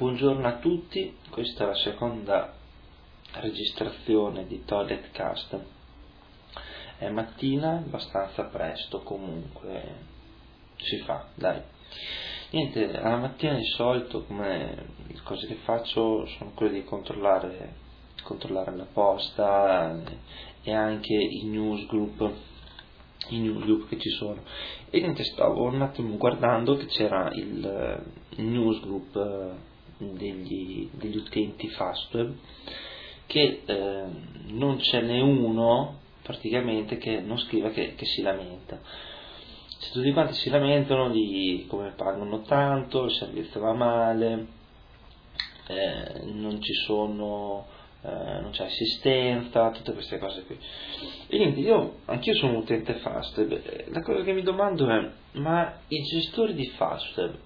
Buongiorno a tutti, questa è la seconda registrazione di Toilet Cast. È mattina, abbastanza presto, comunque si fa, dai. Niente, alla mattina di solito come le cose che faccio sono quelle di controllare la posta e anche i newsgroup che ci sono. E niente, stavo un attimo guardando che c'era il newsgroup degli utenti Fastweb, che non ce n'è uno praticamente che non scriva che si lamenta. Cioè, tutti quanti si lamentano di come pagano tanto, il servizio va male, non c'è assistenza, tutte queste cose qui. E quindi anch'io sono un utente Fastweb. La cosa che mi domando è: ma i gestori di Fastweb,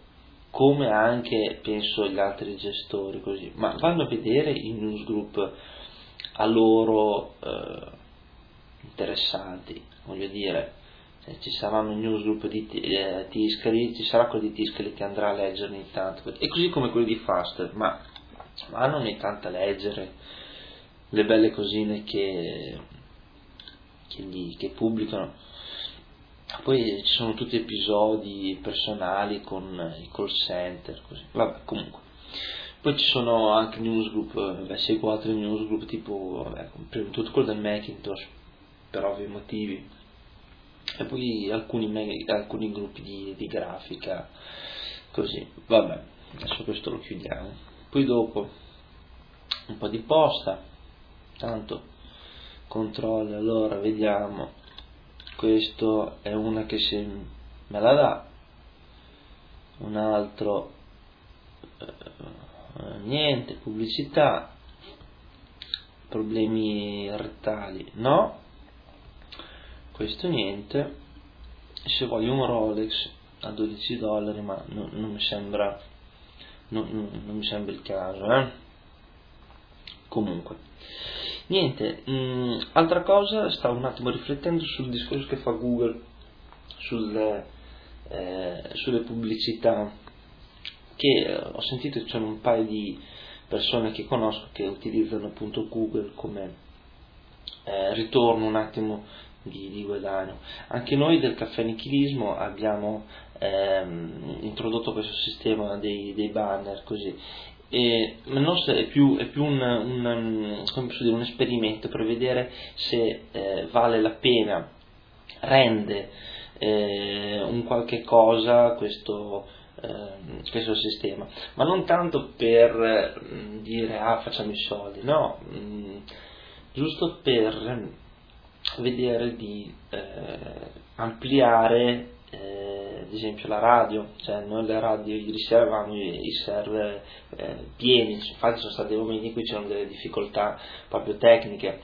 come anche penso gli altri gestori così, ma vanno a vedere i newsgroup a loro interessanti? Voglio dire, ci saranno i newsgroup di Tiscali, ci sarà quello di Tiscali che andrà a leggere ogni tanto, e così come quello di Fuster, ma vanno ogni tanto a leggere le belle cosine che pubblicano? Poi ci sono tutti episodi personali con i call center, così. Vabbè, comunque. Poi ci sono anche newsgroup, seguo altri newsgroup tipo, prima di tutto quello del Macintosh, per ovvi motivi, e poi alcuni gruppi di grafica, così. Vabbè, adesso questo lo chiudiamo. Poi dopo, un po' di posta, tanto controllo, allora vediamo. Questo è una che se me la dà, un altro niente, pubblicità, problemi rettali, no, questo niente. Se voglio un Rolex a $12, ma non mi sembra il caso, comunque. Niente, altra cosa, stavo un attimo riflettendo sul discorso che fa Google sulle pubblicità, che ho sentito che ci sono un paio di persone che conosco che utilizzano appunto Google come ritorno un attimo di guadagno. Anche noi del Caffè Nichilismo abbiamo introdotto questo sistema dei banner, così. Ma non è più come posso dire, un esperimento per vedere se vale la pena, rende un qualche cosa questo sistema, ma non tanto per dire facciamo i soldi, no, giusto per vedere di ampliare ad esempio la radio. Cioè, noi le radio ieri sera avevamo i server pieni, infatti sono stati momenti in cui c'erano delle difficoltà proprio tecniche.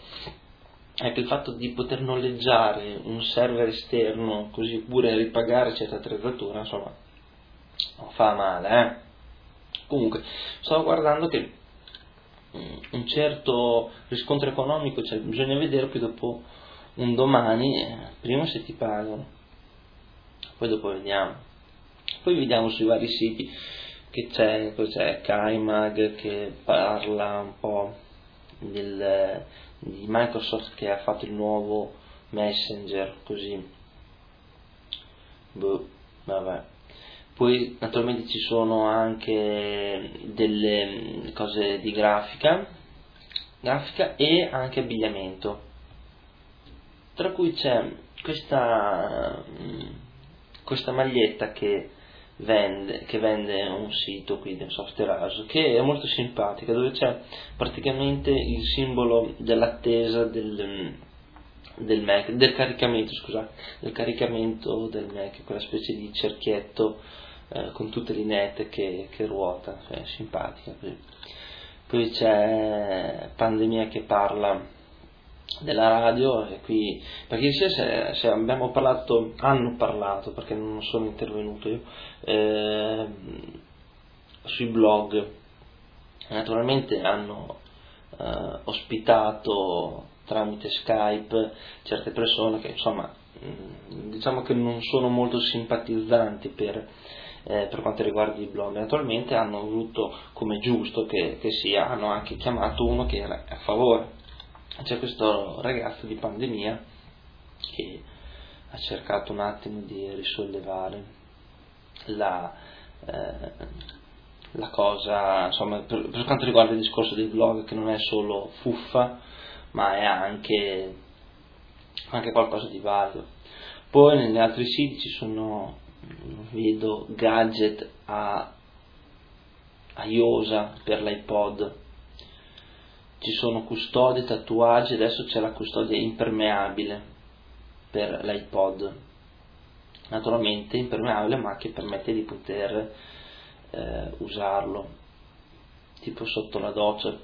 Ecco, il fatto di poter noleggiare un server esterno così, oppure ripagare certe attrezzature, insomma, non fa male, Comunque, stavo guardando che un certo riscontro economico, cioè, bisogna vedere poi dopo un domani, prima se ti pagano. Poi dopo vediamo. Poi vediamo sui vari siti che c'è Kaimag che parla un po' di Microsoft che ha fatto il nuovo Messenger, così. Boh, vabbè. Poi naturalmente ci sono anche delle cose di grafica e anche abbigliamento. Tra cui c'è questa maglietta che vende un sito qui del software, che è molto simpatica, dove c'è praticamente il simbolo dell'attesa del caricamento del Mac, quella specie di cerchietto con tutte le linette che ruota, cioè, simpatica. Poi c'è Pandemia che parla della radio, e qui perché se abbiamo parlato, hanno parlato, perché non sono intervenuto io, sui blog. Naturalmente hanno ospitato tramite Skype certe persone che, insomma, diciamo che non sono molto simpatizzanti per per quanto riguarda i blog. Naturalmente hanno voluto, come giusto che sia, hanno anche chiamato uno che era a favore. C'è questo ragazzo di Pandemia che ha cercato un attimo di risollevare la cosa, insomma, per quanto riguarda il discorso dei blog, che non è solo fuffa, ma è anche qualcosa di valido. Poi negli altri siti ci sono, vedo, gadget a iosa per l'iPod, ci sono custodie, tatuaggi, adesso c'è la custodia impermeabile per l'iPod, naturalmente impermeabile ma che permette di poter usarlo tipo sotto la doccia,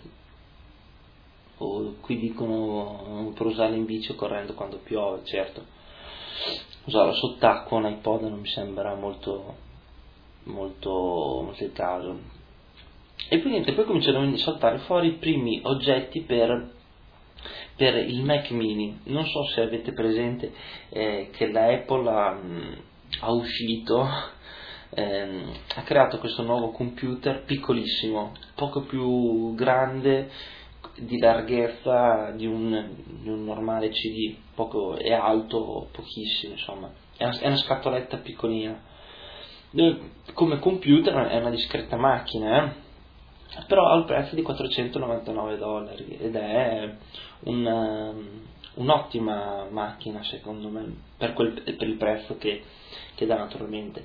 o qui dicono non per usarlo in bici correndo quando piove. Certo, usarlo sott'acqua un iPod non mi sembra molto il caso. E poi niente, poi cominciano a saltare fuori i primi oggetti per il Mac Mini. Non so se avete presente che la Apple ha creato questo nuovo computer piccolissimo, poco più grande di larghezza di un normale CD, poco, è alto pochissimo, insomma è una scatoletta piccolina. Come computer è una discreta macchina, però al prezzo di $499 ed è un'ottima macchina secondo me per il prezzo che dà. Naturalmente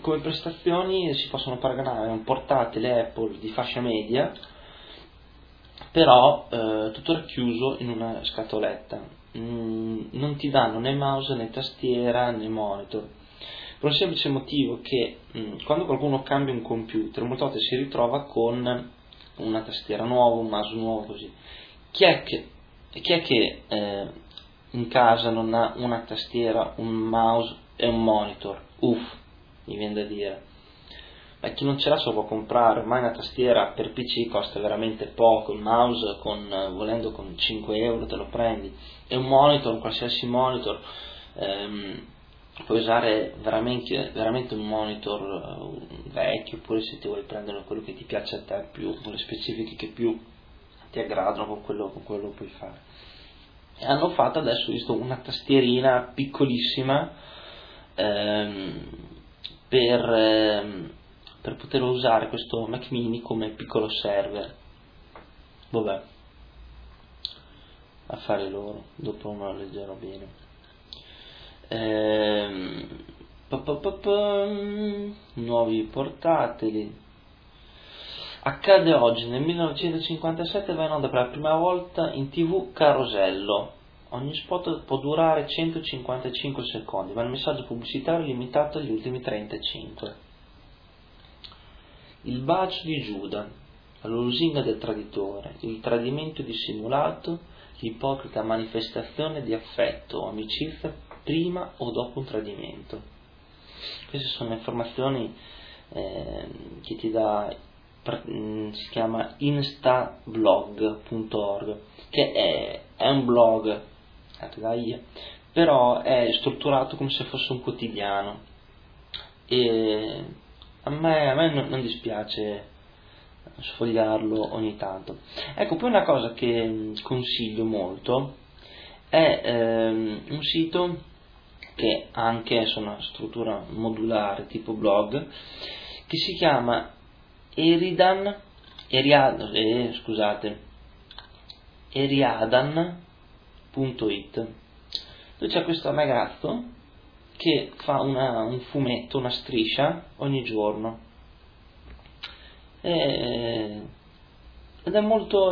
come prestazioni si possono paragonare a un portatile Apple di fascia media, però tutto racchiuso in una scatoletta. Non ti danno né mouse né tastiera né monitor, per un semplice motivo che quando qualcuno cambia un computer molte volte si ritrova con una tastiera nuova, un mouse nuovo, così. Chi è che in casa non ha una tastiera, un mouse e un monitor? Uff, mi viene da dire. Ma chi non ce l'ha se lo può comprare, ormai una tastiera per PC costa veramente poco, il mouse volendo con 5 euro te lo prendi, e un monitor, un qualsiasi monitor, puoi usare veramente un monitor vecchio, oppure se ti vuoi prendere quello che ti piace a te più, con le specifiche che più ti aggradano, con quello puoi fare. E hanno fatto adesso, visto, una tastierina piccolissima per poter usare questo Mac Mini come piccolo server. Vabbè, affari loro, dopo me lo leggerò bene. Nuovi portatili. Accade oggi, nel 1957 va in onda per la prima volta in TV Carosello. Ogni spot può durare 155 secondi, ma il messaggio pubblicitario è limitato agli ultimi 35. Il bacio di Giuda, la lusinga del traditore, il tradimento dissimulato, l'ipocrita manifestazione di affetto o amicizia prima o dopo un tradimento. Queste sono informazioni che ti dà, si chiama instablog.org, che è un blog, però è strutturato come se fosse un quotidiano, e a me non dispiace sfogliarlo ogni tanto. Ecco, poi una cosa che consiglio molto è un sito che ha anche una struttura modulare tipo blog, che si chiama Eriadan.it, dove c'è questo ragazzo che fa un fumetto, una striscia ogni giorno, ed è molto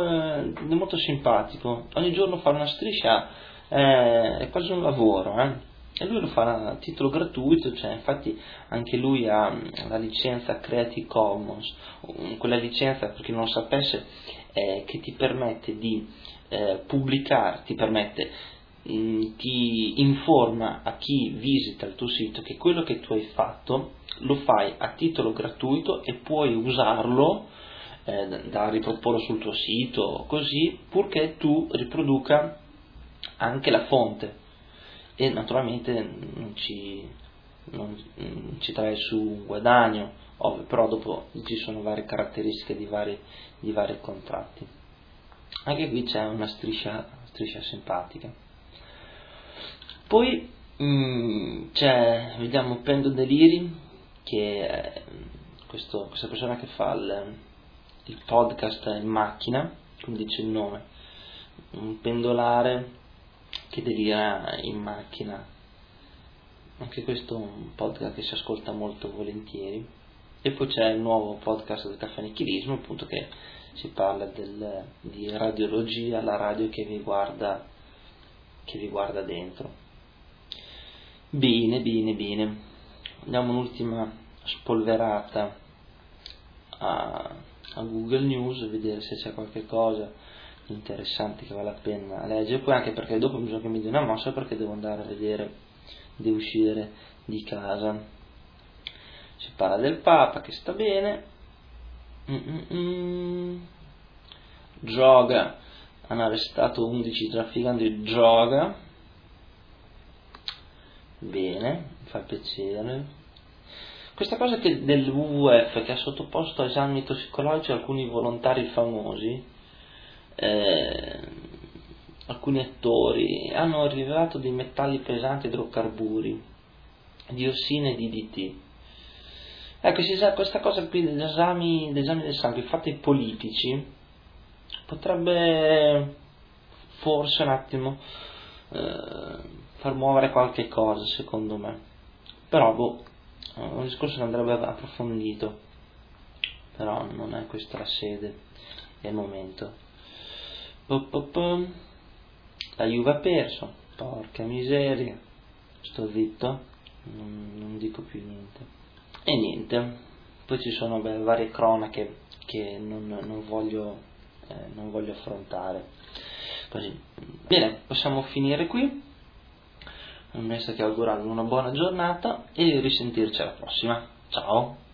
simpatico. Ogni giorno fa una striscia, è quasi un lavoro, e lui lo fa a titolo gratuito, cioè infatti anche lui ha la licenza Creative Commons, quella licenza, per chi non lo sapesse, che ti permette di pubblicare, ti informa a chi visita il tuo sito che quello che tu hai fatto lo fai a titolo gratuito e puoi usarlo da riproporre sul tuo sito, così, purché tu riproduca anche la fonte. E naturalmente non ci non ci trae su un guadagno, ovvio, però dopo ci sono varie caratteristiche di vari contratti. Anche qui c'è una striscia simpatica. Poi c'è, vediamo, Pendo Deliri, che è questa persona che fa il podcast in macchina, come dice il nome, un pendolare che delira in macchina. Anche questo è un podcast che si ascolta molto volentieri. E poi c'è il nuovo podcast del Caffè Nichilismo, appunto, che si parla di radiologia, la radio che vi guarda dentro. Bene. Diamo un'ultima spolverata a Google News, a vedere se c'è qualche cosa interessante che vale la pena leggere. Poi anche perché dopo bisogna che mi dia una mossa, perché devo andare a vedere, devo uscire di casa. Si parla del Papa che sta bene, Droga, hanno arrestato 11 trafficanti di droga, bene, mi fa piacere. Questa cosa del WWF che ha sottoposto a esami tossicologici alcuni volontari famosi, alcuni attori, hanno rivelato dei metalli pesanti, idrocarburi, diossine e DDT. Ecco, questa cosa qui degli esami del sangue fatti ai politici potrebbe forse un attimo far muovere qualche cosa, secondo me, però un discorso che andrebbe approfondito, però non è questa la sede e il momento. La Juve ha perso, porca miseria, sto zitto, non dico più niente. E niente, poi ci sono varie cronache che non voglio affrontare. Così. Bene, possiamo finire qui. Non mi resta che augurarvi una buona giornata e risentirci alla prossima. Ciao!